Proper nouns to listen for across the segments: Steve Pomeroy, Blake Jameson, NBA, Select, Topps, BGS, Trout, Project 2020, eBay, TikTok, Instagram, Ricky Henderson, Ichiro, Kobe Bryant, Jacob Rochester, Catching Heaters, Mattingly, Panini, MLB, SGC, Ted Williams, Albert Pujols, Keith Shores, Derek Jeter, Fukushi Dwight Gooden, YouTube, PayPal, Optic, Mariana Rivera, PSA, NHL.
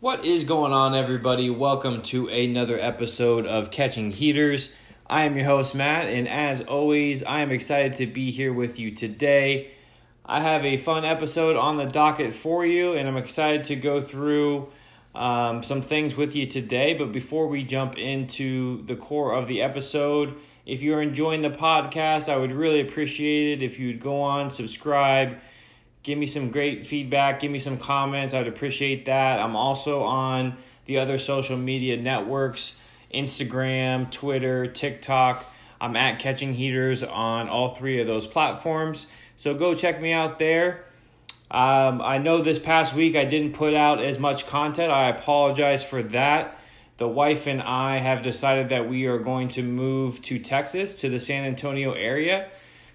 What is going on, everybody? Welcome to another episode of Catching Heaters. I am your host, Matt, and as always, I am excited to be here with you today. I have a fun episode on the docket for you, and I'm excited to go through some things with you today. But before we jump into the core of the episode, if you're enjoying the podcast, I would really appreciate it if you'd go on, subscribe, give me some great feedback, give me some comments. I would appreciate that. I'm also on the other social media networks, Instagram, Twitter, TikTok. I'm at Catching Heaters on all three of those platforms. So go check me out there. I know this past week I didn't put out as much content. I apologize for that. The wife and I have decided that we are going to move to Texas, to the San Antonio area.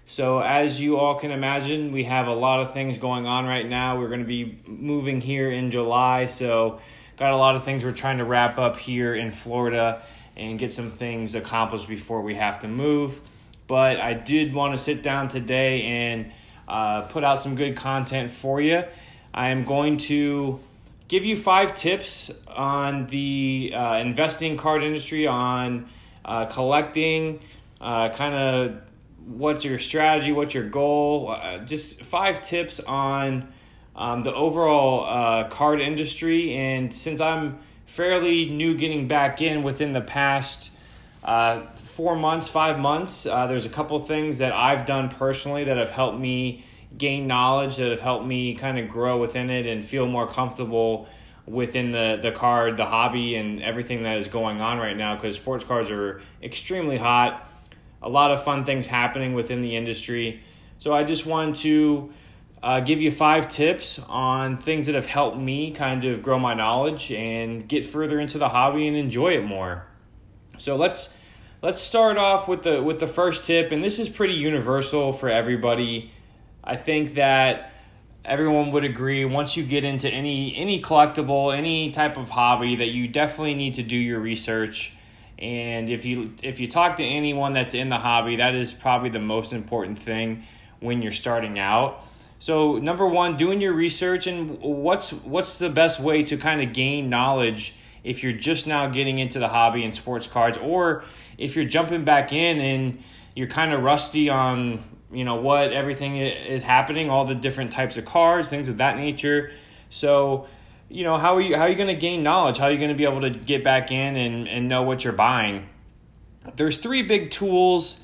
So as you all can imagine, we have a lot of things going on right now. We're going to be moving here in July. So got a lot of things we're trying to wrap up here in Florida and get some things accomplished before we have to move. But I did want to sit down today and put out some good content for you. I am going to give you 5 tips on the investing card industry, on collecting, kind of what's your strategy, what's your goal, just 5 tips on the overall card industry. And since I'm fairly new getting back in within the past 4 months, 5 months, there's a couple things that I've done personally that have helped me gain knowledge, that have helped me kind of grow within it and feel more comfortable within the card, the hobby, and everything that is going on right now, because sports cards are extremely hot. A lot of fun things happening within the industry. So I just wanted to give you 5 tips on things that have helped me kind of grow my knowledge and get further into the hobby and enjoy it more. So let's start off with the first tip, and this is pretty universal for everybody. I think that everyone would agree, once you get into any collectible, any type of hobby, that you definitely need to do your research. And if you talk to anyone that's in the hobby, that is probably the most important thing when you're starting out. So number one, doing your research, and what's the best way to kind of gain knowledge if you're just now getting into the hobby and sports cards, or if you're jumping back in and you're kind of rusty on, you know, what everything is happening, all the different types of cards, things of that nature. So, you know, how are you going to gain knowledge? How are you going to be able to get back in and know what you're buying? There's 3 big tools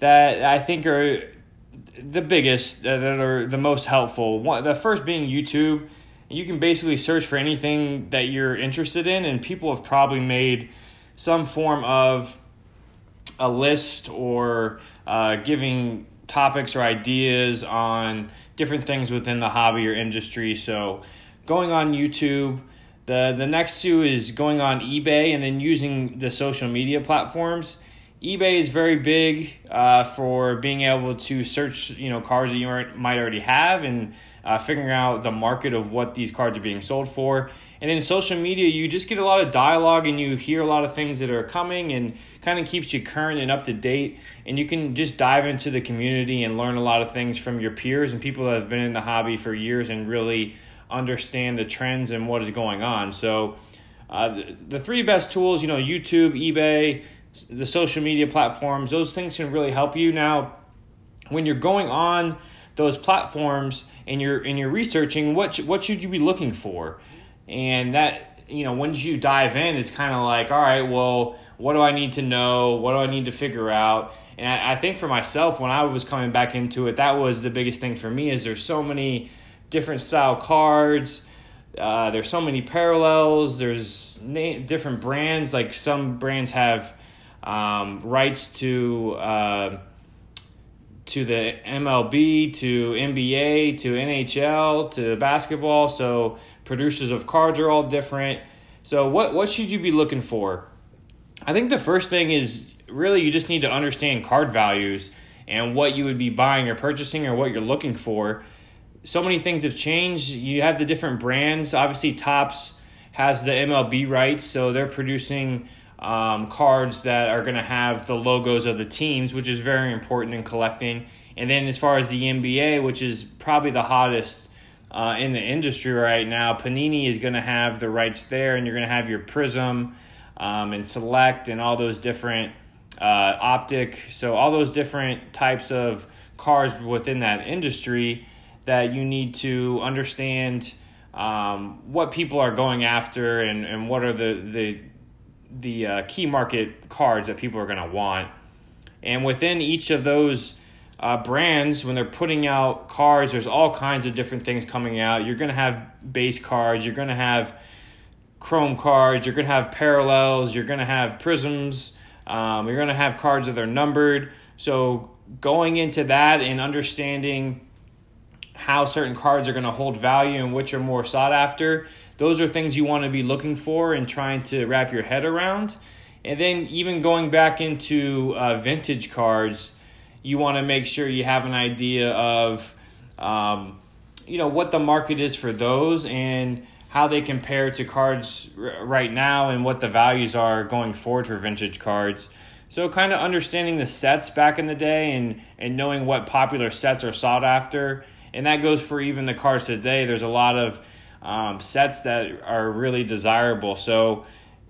that I think are the biggest, that are the most helpful. One, the first being YouTube. You can basically search for anything that you're interested in, and people have probably made some form of a list or giving topics or ideas on different things within the hobby or industry. So going on YouTube. The next 2 is going on eBay and then using the social media platforms. eBay is very big for being able to search, you know, cards that you might already have, and figuring out the market of what these cards are being sold for. And then social media, you just get a lot of dialogue and you hear a lot of things that are coming, and kind of keeps you current and up to date. And you can just dive into the community and learn a lot of things from your peers and people that have been in the hobby for years and really understand the trends and what is going on. So the 3 best tools, you know, YouTube, eBay, the social media platforms, those things can really help you. Now, when you're going on those platforms and you're researching, what should you be looking for? And that, you know, once you dive in, it's kind of like, all right, well, what do I need to know? What do I need to figure out? And I think for myself, when I was coming back into it, that was the biggest thing for me, is there's so many different style cards. There's so many parallels. There's different brands. Like, some brands have rights to the MLB, to NBA, to NHL, to basketball. So producers of cards are all different. So what should you be looking for? I think the first thing is really you just need to understand card values and what you would be buying or purchasing or what you're looking for. So many things have changed. You have the different brands. Obviously, Topps has the MLB rights, so they're producing cards that are going to have the logos of the teams, which is very important in collecting. And then as far as the NBA, which is probably the hottest in the industry right now, Panini is going to have the rights there, and you're going to have your Prism and Select and all those different Optic. So all those different types of cards within that industry that you need to understand what people are going after and what are the key market cards that people are going to want. And within each of those brands, when they're putting out cards, there's all kinds of different things coming out. You're going to have base cards, you're going to have chrome cards, you're going to have parallels, you're going to have prisms, you're going to have cards that are numbered. So going into that and understanding how certain cards are going to hold value and which are more sought after, those are things you want to be looking for and trying to wrap your head around. And then even going back into vintage cards, you want to make sure you have an idea of what the market is for those and how they compare to cards right now and what the values are going forward for vintage cards. So kind of understanding the sets back in the day and knowing what popular sets are sought after. And that goes for even the cards today. There's a lot of sets that are really desirable. So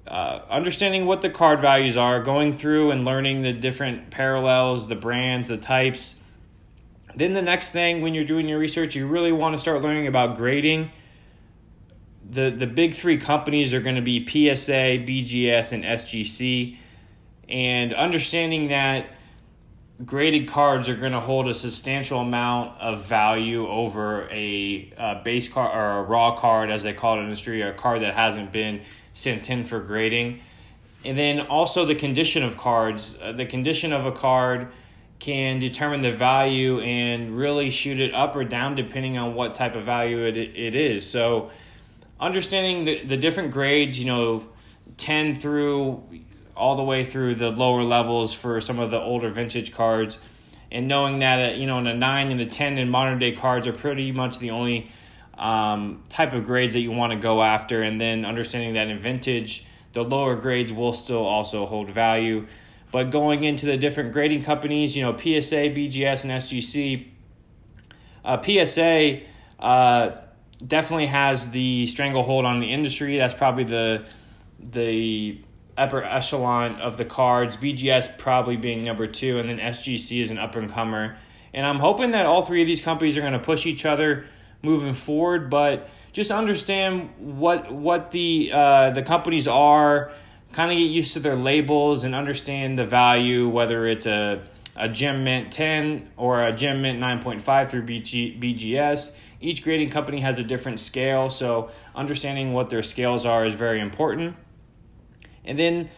understanding what the card values are, going through and learning the different parallels, the brands, the types. Then the next thing, when you're doing your research, you really want to start learning about grading. The big three companies are going to be PSA, BGS, and SGC. And understanding that graded cards are going to hold a substantial amount of value over a base card or a raw card, as they call it in the industry, or a card that hasn't been sent in for grading. And then also the condition of cards. The condition of a card can determine the value and really shoot it up or down depending on what type of value it is. So understanding the different grades, 10 through all the way through the lower levels for some of the older vintage cards, and knowing that in a 9 and a 10 in modern day cards are pretty much the only type of grades that you want to go after. And then understanding that in vintage, the lower grades will still also hold value. But going into the different grading companies, PSA, BGS, and SGC, PSA definitely has the stranglehold on the industry. That's probably the upper echelon of the cards, BGS probably being number 2, and then SGC is an up-and-comer. And I'm hoping that all three of these companies are going to push each other moving forward, but just understand what the companies are, kind of get used to their labels and understand the value, whether it's a Gem Mint 10 or a Gem Mint 9.5 through BGS. Each grading company has a different scale, so understanding what their scales are is very important. And then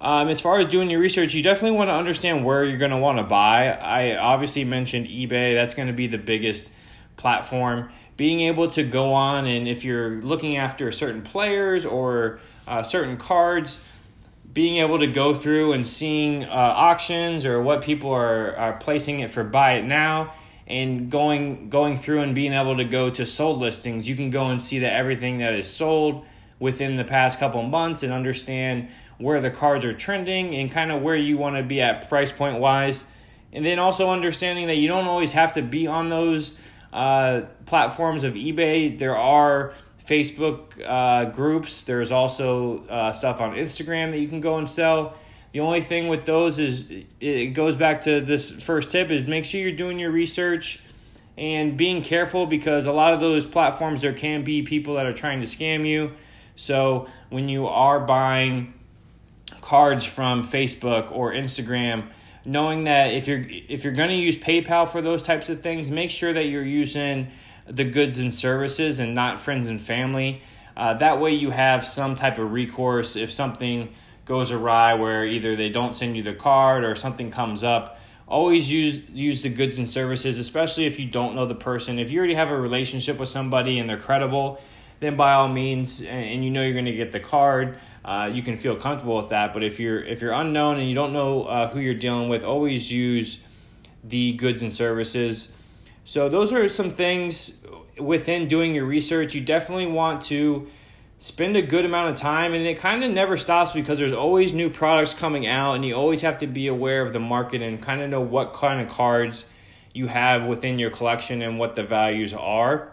as far as doing your research, you definitely want to understand where you're going to want to buy. I obviously mentioned eBay. That's going to be the biggest platform. Being able to go on, and if you're looking after certain players or certain cards, being able to go through and seeing auctions or what people are placing it for buy it now, and going through and being able to go to sold listings. You can go and see that everything that is sold within the past couple months and understand where the cards are trending and kind of where you want to be at price point wise. And then also understanding that you don't always have to be on those platforms of eBay. There are Facebook groups. There's also stuff on Instagram that you can go and sell. The only thing with those is, it goes back to this first tip, is make sure you're doing your research and being careful, because a lot of those platforms, there can be people that are trying to scam you. So when you are buying cards from Facebook or Instagram, knowing that if you're going to use PayPal for those types of things, make sure that you're using the goods and services and not friends and family. That way you have some type of recourse if something goes awry, where either they don't send you the card or something comes up. Always use the goods and services, especially if you don't know the person. If you already have a relationship with somebody and they're credible, then by all means, and you're going to get the card, you can feel comfortable with that. But if you're unknown and you don't know who you're dealing with, always use the goods and services. So those are some things within doing your research. You definitely want to spend a good amount of time, and it kind of never stops because there's always new products coming out, and you always have to be aware of the market and kind of know what kind of cards you have within your collection and what the values are.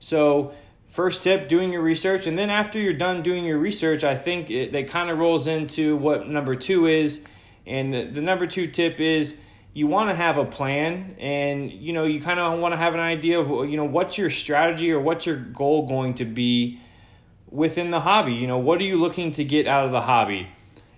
So first tip, doing your research. And then after you're done doing your research, I think that kind of rolls into what number two is. And the number two tip is you want to have a plan, and you know, you kind of want to have an idea of, you know, what's your strategy or what's your goal going to be within the hobby. You know, what are you looking to get out of the hobby?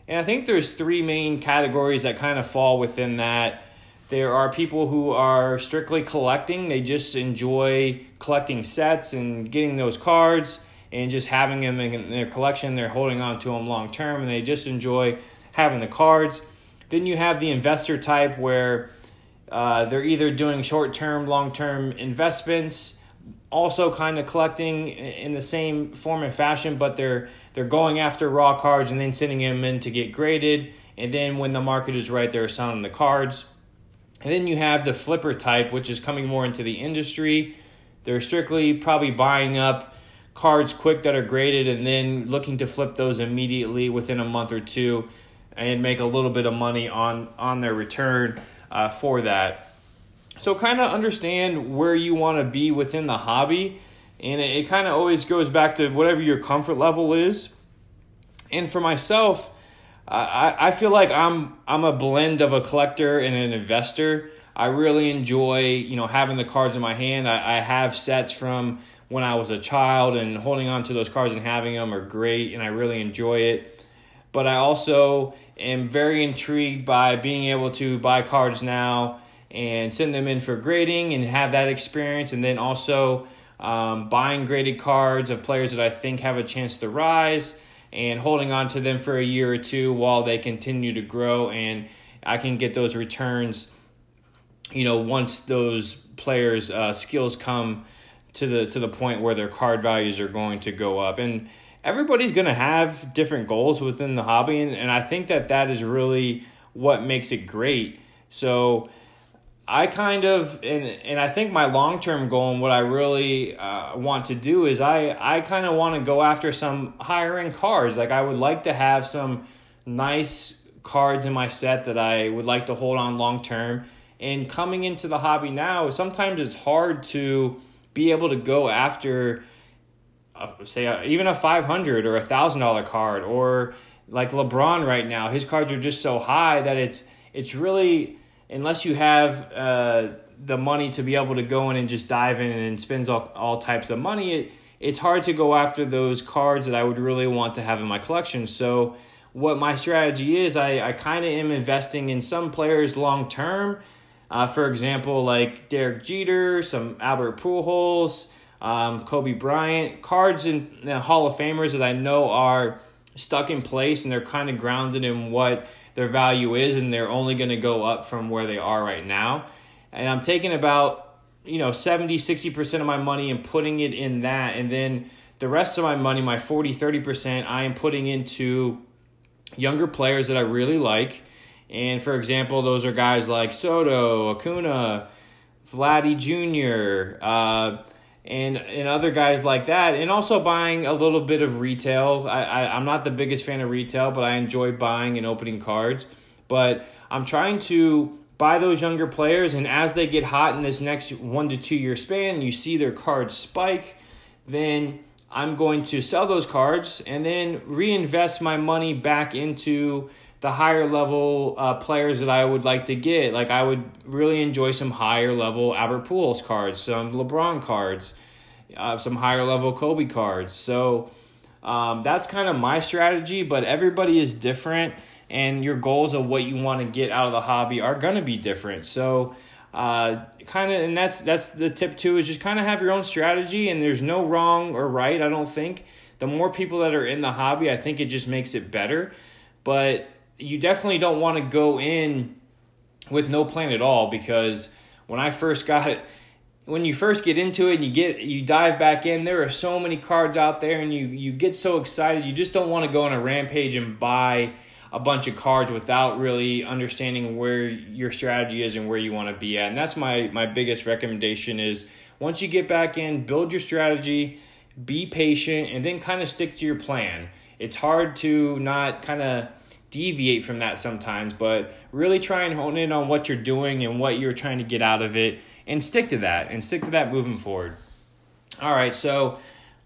And I think there's three main categories that kind of fall within that. There are people who are strictly collecting. They just enjoy collecting sets and getting those cards and just having them in their collection. They're holding on to them long term, and they just enjoy having the cards. Then you have the investor type, where they're either doing short-term, long-term investments, also kind of collecting in the same form and fashion, but they're going after raw cards and then sending them in to get graded. And then when the market is right, they're selling the cards. And then you have the flipper type, which is coming more into the industry. They're strictly probably buying up cards quick that are graded and then looking to flip those immediately within a month or two and make a little bit of money on their return for that. So kind of understand where you want to be within the hobby. And it kind of always goes back to whatever your comfort level is. And for myself, I feel like I'm a blend of a collector and an investor. I really enjoy, you know, having the cards in my hand. I have sets from when I was a child, and holding on to those cards and having them are great, and I really enjoy it. But I also am very intrigued by being able to buy cards now and send them in for grading and have that experience, and then also buying graded cards of players that I think have a chance to rise, and holding on to them for a year or two while they continue to grow, and I can get those returns, you know, once those players' skills come to the point where their card values are going to go up. And everybody's going to have different goals within the hobby, and I think that is really what makes it great. So I kind of, and I think my long-term goal and what I really want to do is I kind of want to go after some higher-end cards. Like, I would like to have some nice cards in my set that I would like to hold on long-term. And coming into the hobby now, sometimes it's hard to be able to go after, say, even a $500 or a $1,000 card. Or like LeBron right now, his cards are just so high that it's really... unless you have the money to be able to go in and just dive in and spend all types of money, it's hard to go after those cards that I would really want to have in my collection. So what my strategy is, I kind of am investing in some players long-term. For example, like Derek Jeter, some Albert Pujols, Kobe Bryant, cards in the Hall of Famers that I know are stuck in place and they're kind of grounded in what their value is, and they're only going to go up from where they are right now. And I'm taking about, you know, 60% of my money and putting it in that. And then the rest of my money, my 30%, I am putting into younger players that I really like. And for example, those are guys like Soto, Acuna, Vladdy Jr., and other guys like that, and also buying a little bit of retail. I'm not the biggest fan of retail, but I enjoy buying and opening cards. But I'm trying to buy those younger players, and as they get hot in this next 1 to 2 year span, you see their cards spike, then I'm going to sell those cards and then reinvest my money back into the higher level players that I would like to get. Like, I would really enjoy some higher level Albert Pujols cards, some LeBron cards, some higher level Kobe cards. So that's kind of my strategy, but everybody is different, and your goals of what you want to get out of the hobby are going to be different. So kind of, and that's the tip too, is just kind of have your own strategy, and there's no wrong or right, I don't think. The more people that are in the hobby, I think it just makes it better. But you definitely don't want to go in with no plan at all, because when you first get into it and you dive back in, there are so many cards out there, and you get so excited. You just don't want to go on a rampage and buy a bunch of cards without really understanding where your strategy is and where you want to be at. And that's my biggest recommendation is, once you get back in, build your strategy, be patient, and then kind of stick to your plan. It's hard to not kind of deviate from that sometimes, but really try and hone in on what you're doing and what you're trying to get out of it, and stick to that, moving forward. All right, so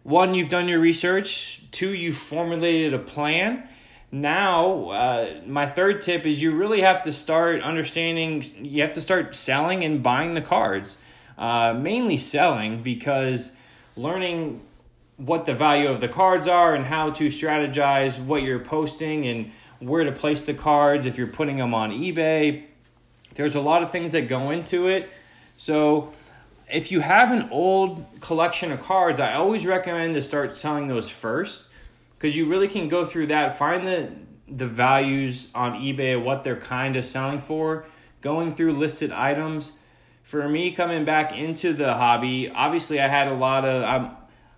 one, you've done your research. Two, you've formulated a plan. Now, my third tip is you really have to start understanding, you have to start selling and buying the cards. Mainly selling, because learning what the value of the cards are and how to strategize what you're posting and where to place the cards if you're putting them on eBay. There's a lot of things that go into it. So if you have an old collection of cards, I always recommend to start selling those first, because you really can go through that, find the values on eBay, what they're kind of selling for, going through listed items. For me, coming back into the hobby, obviously I had a lot of,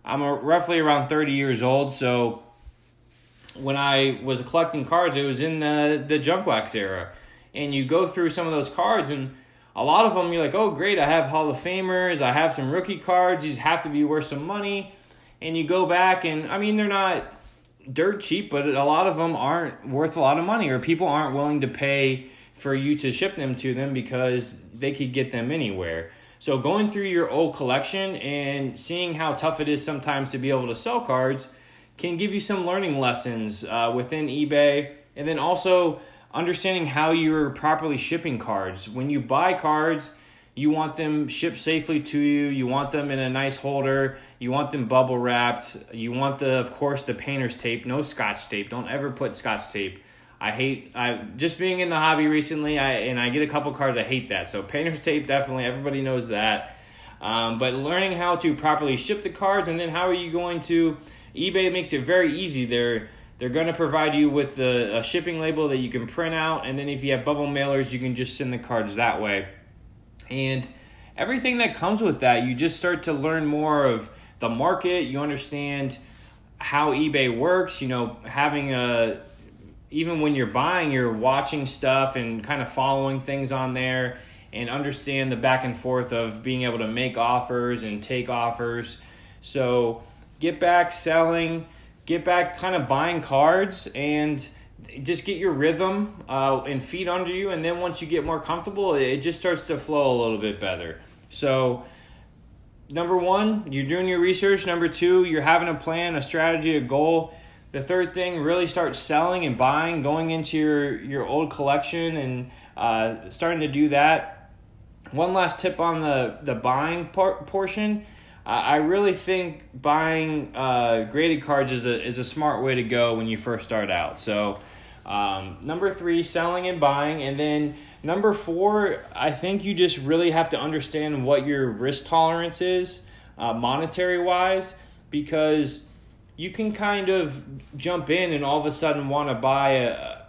I'm roughly around 30 years old, so when I was collecting cards, it was in the junk wax era. And you go through some of those cards, and a lot of them you're like, oh great, I have Hall of Famers, I have some rookie cards, these have to be worth some money. And you go back, and I mean, they're not dirt cheap, but a lot of them aren't worth a lot of money, or people aren't willing to pay for you to ship them to them because they could get them anywhere. So going through your old collection and seeing how tough it is sometimes to be able to sell cards can give you some learning lessons within eBay, and then also understanding how you're properly shipping cards. When you buy cards, you want them shipped safely to you. You want them in a nice holder. You want them bubble wrapped. You want the, of course, the painter's tape. No Scotch tape. Don't ever put Scotch tape. Just being in the hobby recently, I get a couple cards, I hate that. So painter's tape, definitely. Everybody knows that. But learning how to properly ship the cards, and then how are you going to... eBay makes it very easy. They're going to provide you with a shipping label that you can print out. And then if you have bubble mailers, you can just send the cards that way. And everything that comes with that, you just start to learn more of the market. You understand how eBay works. You know, even when you're buying, you're watching stuff and kind of following things on there, and understand the back and forth of being able to make offers and take offers. So get back selling, get back kind of buying cards, and just get your rhythm and feet under you, and then once you get more comfortable, it just starts to flow a little bit better. So number one, you're doing your research. Number two, you're having a plan, a strategy, a goal. The third thing, really start selling and buying, going into your old collection and starting to do that. One last tip on the buying portion. I really think buying graded cards is a smart way to go when you first start out. So number three, selling and buying. And then number four, I think you just really have to understand what your risk tolerance is monetary-wise, because you can kind of jump in and all of a sudden want to buy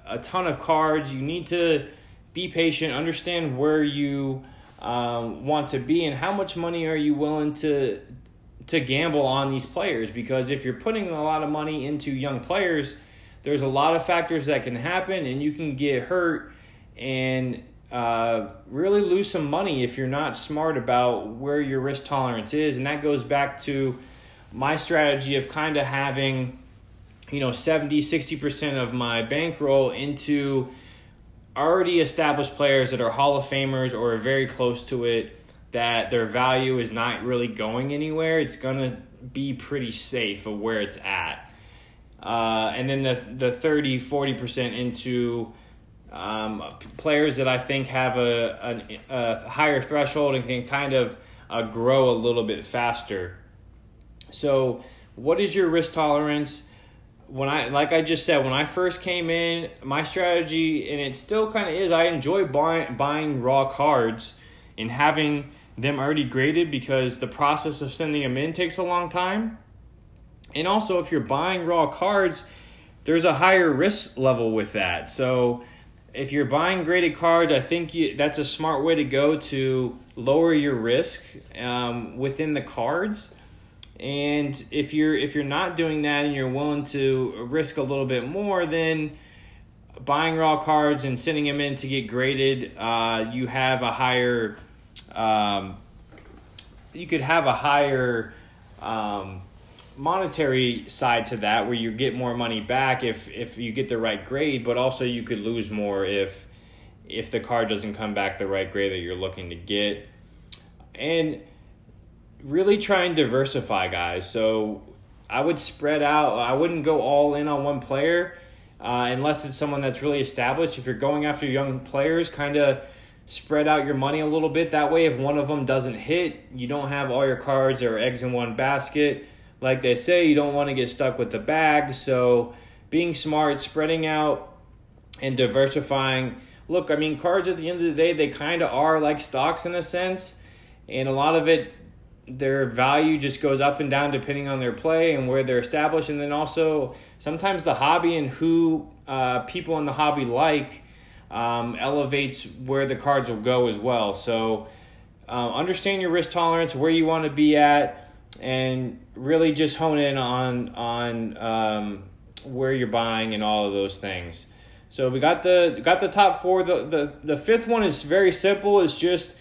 a ton of cards. You need to be patient, understand where you want to be, and how much money are you willing to gamble on these players? Because if you're putting a lot of money into young players, there's a lot of factors that can happen, and you can get hurt and really lose some money if you're not smart about where your risk tolerance is. And that goes back to my strategy of kind of having, 60% of my bankroll into already established players that are Hall of Famers or are very close to it, that their value is not really going anywhere. It's going to be pretty safe of where it's at. And then the 30, 40% into players that I think have a higher threshold and can kind of grow a little bit faster. So what is your risk tolerance? When I first came in, my strategy, and it still kind of is, I enjoy buying raw cards and having them already graded, because the process of sending them in takes a long time. And also, if you're buying raw cards, there's a higher risk level with that. So if you're buying graded cards, I think that's a smart way to go to lower your risk within the cards. And if you're not doing that and you're willing to risk a little bit more, then buying raw cards and sending them in to get graded, you have a higher you could have a higher monetary side to that, where you get more money back if you get the right grade, but also you could lose more if the card doesn't come back the right grade that you're looking to get. And really try and diversify, guys. So I would spread out. I wouldn't go all in on one player unless it's someone that's really established. If you're going after young players, kind of spread out your money a little bit. That way, if one of them doesn't hit, you don't have all your cards or eggs in one basket. Like they say, you don't want to get stuck with the bag. So being smart, spreading out, and diversifying. Look, I mean, cards at the end of the day, they kind of are like stocks in a sense. And a lot of it, their value just goes up and down depending on their play and where they're established. And then also sometimes the hobby and who people in the hobby like elevates where the cards will go as well. So understand your risk tolerance, where you want to be at, and really just hone in on where you're buying and all of those things. So we got the top four. The fifth one is very simple. It's just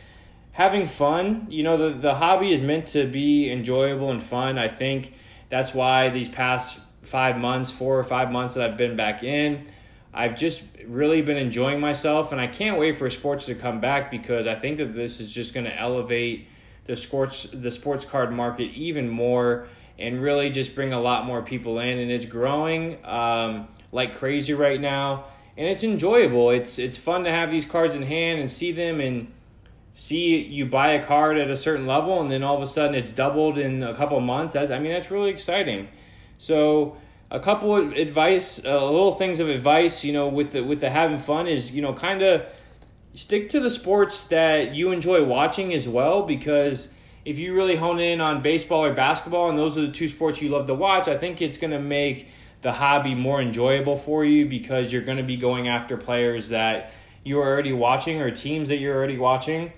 having fun. You know, the hobby is meant to be enjoyable and fun. I think that's why these past 5 months, 4 or 5 months that I've been back in, I've just really been enjoying myself, and I can't wait for sports to come back, because I think that this is just going to elevate the sports card market even more and really just bring a lot more people in. And it's growing like crazy right now, and it's enjoyable. It's fun to have these cards in hand and see them, and see you buy a card at a certain level and then all of a sudden it's doubled in a couple of months. That's really exciting. So a couple of advice, little things of advice, you know, with the having fun is, you know, kind of stick to the sports that you enjoy watching as well, because if you really hone in on baseball or basketball, and those are the two sports you love to watch, I think it's going to make the hobby more enjoyable for you, because you're going to be going after players that you're already watching or teams that you're already watching.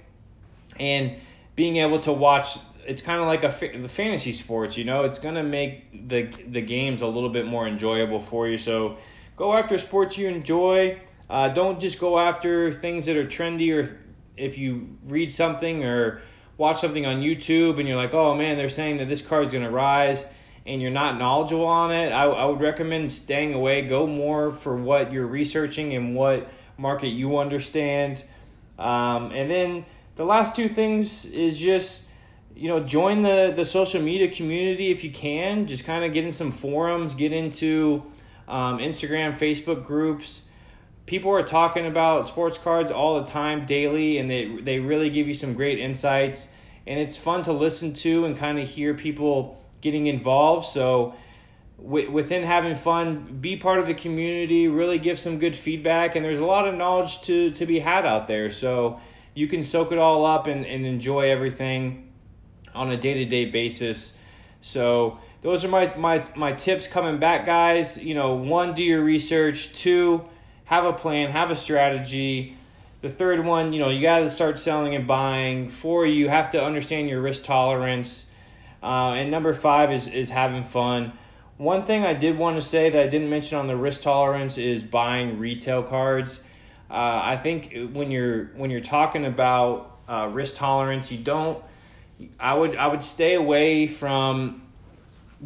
And being able to watch, it's kind of like the fantasy sports, you know. It's going to make the games a little bit more enjoyable for you. So go after sports you enjoy. Don't just go after things that are trendy, or if you read something or watch something on YouTube and you're like, oh, man, they're saying that this card's going to rise, and you're not knowledgeable on it. I would recommend staying away. Go more for what you're researching and what market you understand. And then the last two things is just, you know, join the social media community if you can. Just kind of get in some forums, get into Instagram, Facebook groups. People are talking about sports cards all the time, daily, and they really give you some great insights. And it's fun to listen to and kind of hear people getting involved. So within having fun, be part of the community, really give some good feedback. And there's a lot of knowledge to be had out there. So you can soak it all up and enjoy everything on a day-to-day basis. So those are my tips coming back, guys. You know, 1, do your research. 2, have a plan, have a strategy. The third one, you know, you got to start selling and buying. 4, you have to understand your risk tolerance. And number 5 is having fun. One thing I did want to say that I didn't mention on the risk tolerance is buying retail cards. I think when you're talking about risk tolerance, you don't. I would stay away from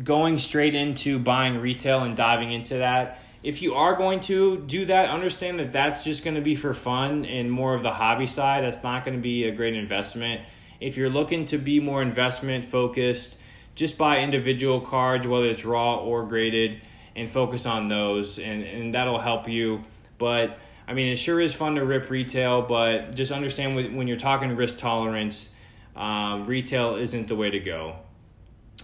going straight into buying retail and diving into that. If you are going to do that, understand that that's just going to be for fun and more of the hobby side. That's not going to be a great investment. If you're looking to be more investment focused, just buy individual cards, whether it's raw or graded, and focus on those, and that'll help you. But I mean, it sure is fun to rip retail, but just understand when you're talking risk tolerance, retail isn't the way to go.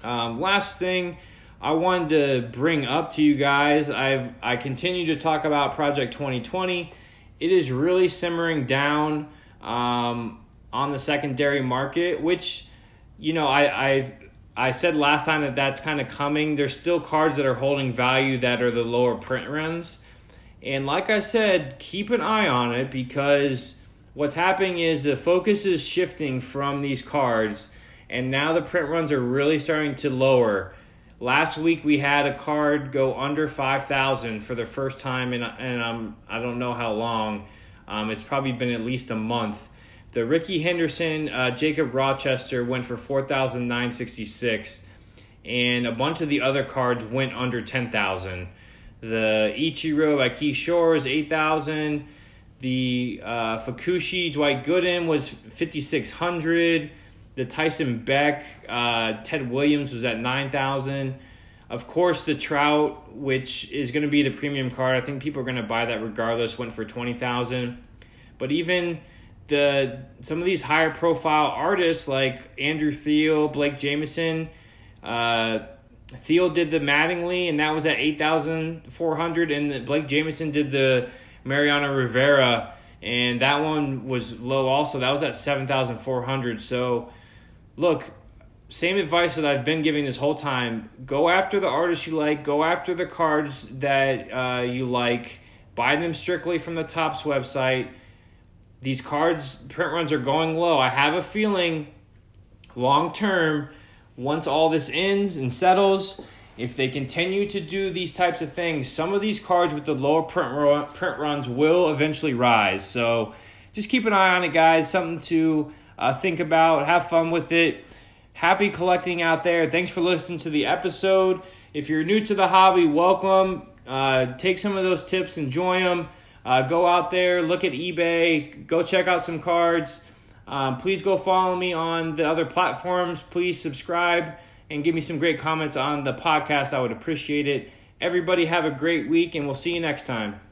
Last thing I wanted to bring up to you guys, I continue to talk about Project 2020. It is really simmering down on the secondary market, which, you know, I said last time that that's kind of coming. There's still cards that are holding value that are the lower print runs. And like I said, keep an eye on it, because what's happening is the focus is shifting from these cards, and now the print runs are really starting to lower. Last week we had a card go under 5,000 for the first time in I don't know how long. It's probably been at least a month. The Ricky Henderson, Jacob Rochester went for $4,966. and a bunch of the other cards went under 10,000. The Ichiro by Keith Shores, 8,000. The Fukushi Dwight Gooden was 5,600. The Tyson Beck, Ted Williams was at 9,000. Of course, the Trout, which is going to be the premium card, I think people are going to buy that regardless, went for 20,000. But even some of these higher profile artists like Andrew Thiel, Blake Jameson, Thiel did the Mattingly, and that was at 8,400, and Blake Jameson did the Mariana Rivera, and that one was low also. That was at 7,400. So, look, same advice that I've been giving this whole time. Go after the artists you like. Go after the cards that you like. Buy them strictly from the Topps website. These cards, print runs are going low. I have a feeling long-term, once all this ends and settles, if they continue to do these types of things, some of these cards with the lower print runs will eventually rise. So just keep an eye on it, guys. Something to think about. Have fun with it. Happy collecting out there. Thanks for listening to the episode. If you're new to the hobby, welcome. Take some of those tips. Enjoy them. Go out there. Look at eBay. Go check out some cards. Please go follow me on the other platforms. Please subscribe. And give me some great comments on the podcast. I would appreciate it. Everybody have a great week, and we'll see you next time.